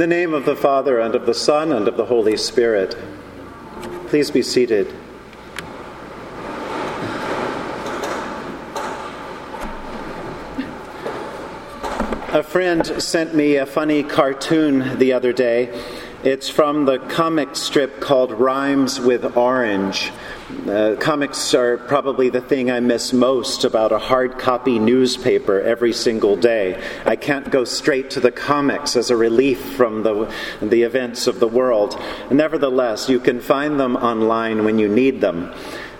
In the name of the Father, and of the Son, and of the Holy Spirit. Please be seated. A friend sent me a funny cartoon the other day. It's from the comic strip called Rhymes with Orange. Comics are probably the thing I miss most about a hard copy newspaper every single day. I can't go straight to the comics as a relief from the events of the world. Nevertheless, you can find them online when you need them.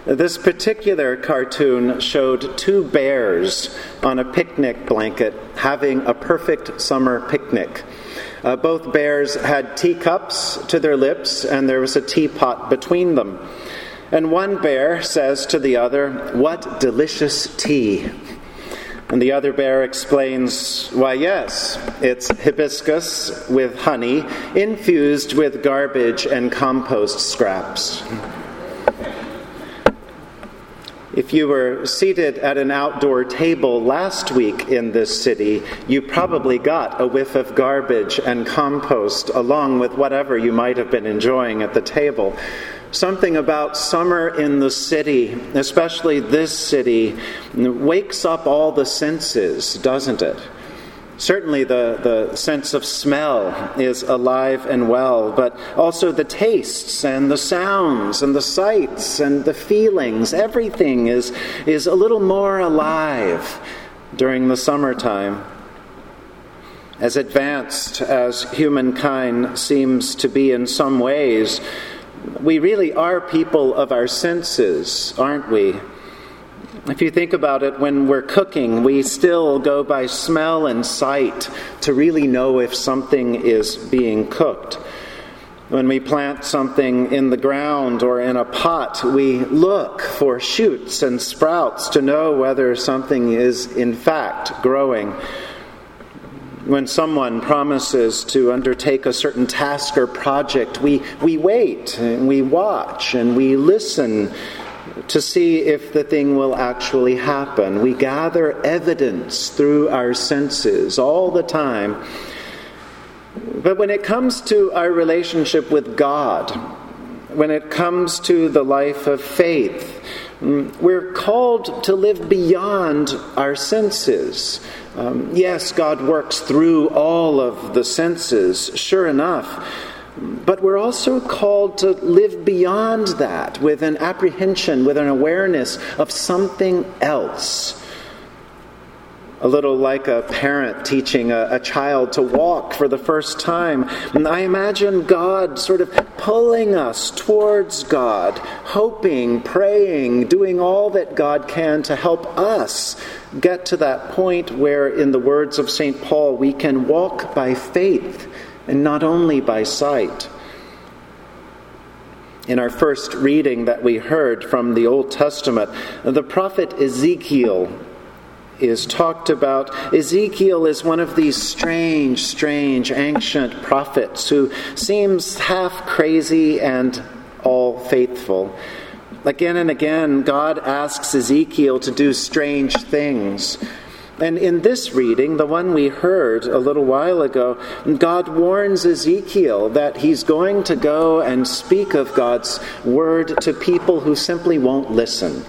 This particular cartoon showed two bears on a picnic blanket having a perfect summer picnic. Both bears had teacups to their lips, and there was a teapot between them. And one bear says to the other, "What delicious tea!" And the other bear explains, "Why, yes, it's hibiscus with honey infused with garbage and compost scraps." If you were seated at an outdoor table last week in this city, you probably got a whiff of garbage and compost along with whatever you might have been enjoying at the table. Something about summer in the city, especially this city, wakes up all the senses, doesn't it? Certainly the sense of smell is alive and well, but also the tastes and the sounds and the sights and the feelings. Everything is a little more alive during the summertime. As advanced as humankind seems to be in some ways, we really are people of our senses, aren't we? If you think about it, when we're cooking, we still go by smell and sight to really know if something is being cooked. When we plant something in the ground or in a pot, we look for shoots and sprouts to know whether something is in fact growing. When someone promises to undertake a certain task or project, we wait and we watch and we listen to see if the thing will actually happen. We gather evidence through our senses all the time. But when it comes to our relationship with God, when it comes to the life of faith, we're called to live beyond our senses. Yes, God works through all of the senses, sure enough. But we're also called to live beyond that with an apprehension, with an awareness of something else. A little like a parent teaching a child to walk for the first time. And I imagine God sort of pulling us towards God, hoping, praying, doing all that God can to help us get to that point where, in the words of St. Paul, we can walk by faith and not only by sight. In our first reading that we heard from the Old Testament, the prophet Ezekiel is talked about. Ezekiel is one of these strange, ancient prophets who seems half crazy and all faithful. Again and again, God asks Ezekiel to do strange things. And in this reading, the one we heard a little while ago, God warns Ezekiel that he's going to go and speak of God's word to people who simply won't listen.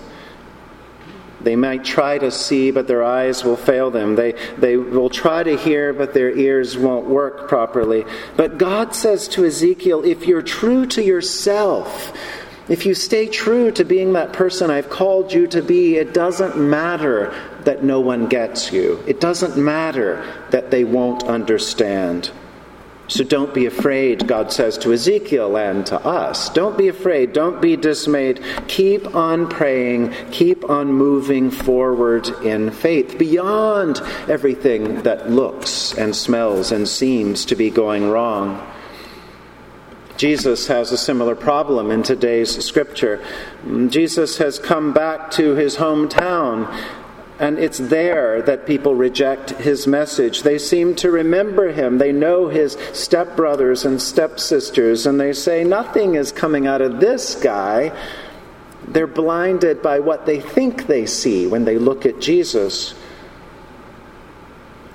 They might try to see, but their eyes will fail them. They will try to hear, but their ears won't work properly. But God says to Ezekiel, if you're true to yourself, if you stay true to being that person I've called you to be, it doesn't matter that no one gets you. It doesn't matter that they won't understand. So don't be afraid, God says to Ezekiel and to us. Don't be afraid. Don't be dismayed. Keep on praying. Keep on moving forward in faith, beyond everything that looks and smells and seems to be going wrong. Jesus has a similar problem in today's scripture. Jesus has come back to his hometown, and it's there that people reject his message. They seem to remember him. They know his stepbrothers and stepsisters, and they say, nothing is coming out of this guy. They're blinded by what they think they see when they look at Jesus.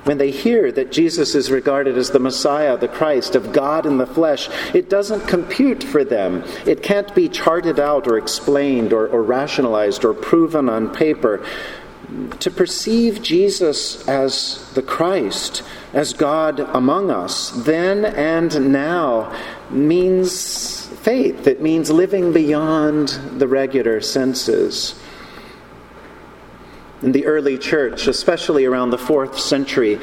When they hear that Jesus is regarded as the Messiah, the Christ, of God in the flesh, it doesn't compute for them. It can't be charted out or explained or rationalized or proven on paper. To perceive Jesus as the Christ, as God among us, then and now, means faith. It means living beyond the regular senses. In the early church, especially around the 4th century,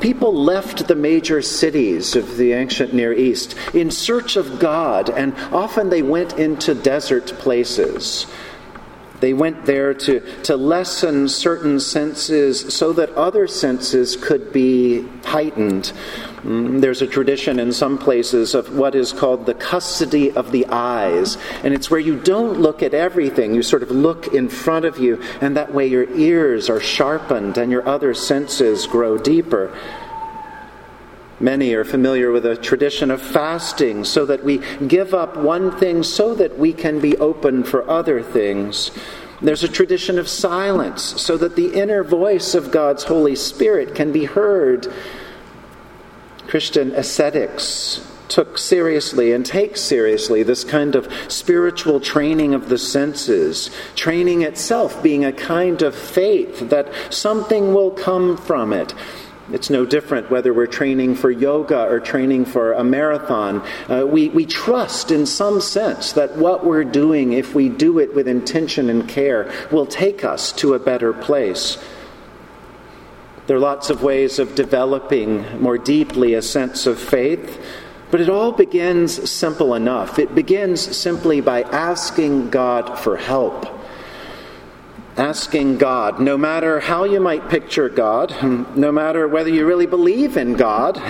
people left the major cities of the ancient Near East in search of God, and often they went into desert places. They went there to lessen certain senses so that other senses could be heightened. There's a tradition in some places of what is called the custody of the eyes. And it's where you don't look at everything. You sort of look in front of you, and that way your ears are sharpened and your other senses grow deeper. Many are familiar with a tradition of fasting so that we give up one thing so that we can be open for other things. There's a tradition of silence so that the inner voice of God's Holy Spirit can be heard. Christian ascetics took seriously and take seriously this kind of spiritual training of the senses, training itself being a kind of faith that something will come from it. It's no different whether we're training for yoga or training for a marathon. We trust in some sense that what we're doing, if we do it with intention and care, will take us to a better place. There are lots of ways of developing more deeply a sense of faith, but it all begins simple enough. It begins simply by asking God for help. Asking God, no matter how you might picture God, no matter whether you really believe in God,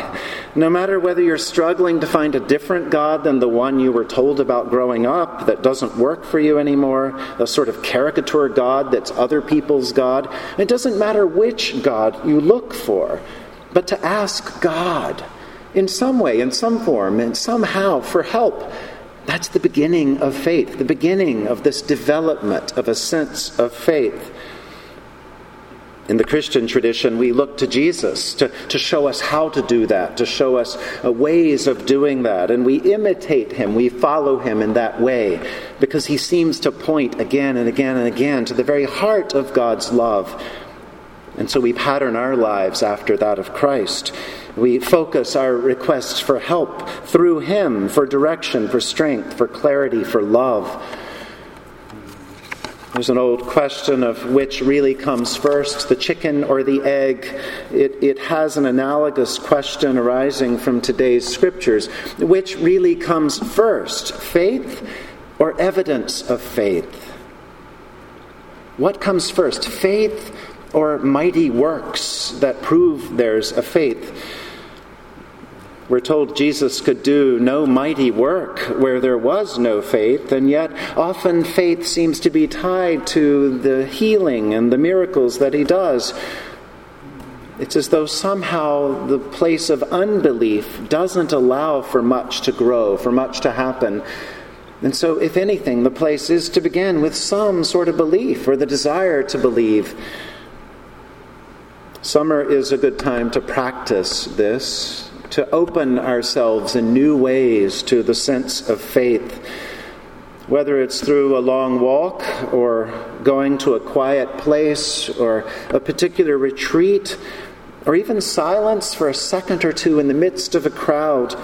no matter whether you're struggling to find a different God than the one you were told about growing up that doesn't work for you anymore, a sort of caricature God that's other people's God, it doesn't matter which God you look for, but to ask God in some way, in some form, and somehow for help. That's the beginning of faith, the beginning of this development of a sense of faith. In the Christian tradition, we look to Jesus to show us how to do that, to show us ways of doing that. And we imitate him, we follow him in that way, because he seems to point again and again and again to the very heart of God's love. And so we pattern our lives after that of Christ. We focus our requests for help through him, for direction, for strength, for clarity, for love. There's an old question of which really comes first, the chicken or the egg. It has an analogous question arising from today's scriptures. Which really comes first, faith or evidence of faith? What comes first, faith or mighty works that prove there's a faith? We're told Jesus could do no mighty work where there was no faith, and yet often faith seems to be tied to the healing and the miracles that he does. It's as though somehow the place of unbelief doesn't allow for much to grow, for much to happen. And so, if anything, the place is to begin with some sort of belief or the desire to believe. Summer is a good time to practice this, to open ourselves in new ways to the sense of faith. Whether it's through a long walk or going to a quiet place or a particular retreat or even silence for a second or two in the midst of a crowd,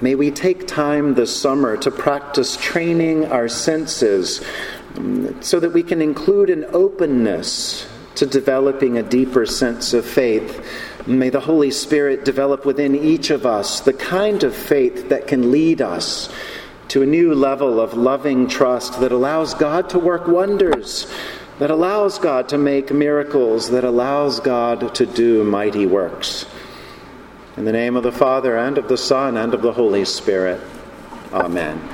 may we take time this summer to practice training our senses so that we can include an openness to developing a deeper sense of faith. May the Holy Spirit develop within each of us the kind of faith that can lead us to a new level of loving trust that allows God to work wonders, that allows God to make miracles, that allows God to do mighty works. In the name of the Father, and of the Son, and of the Holy Spirit. Amen.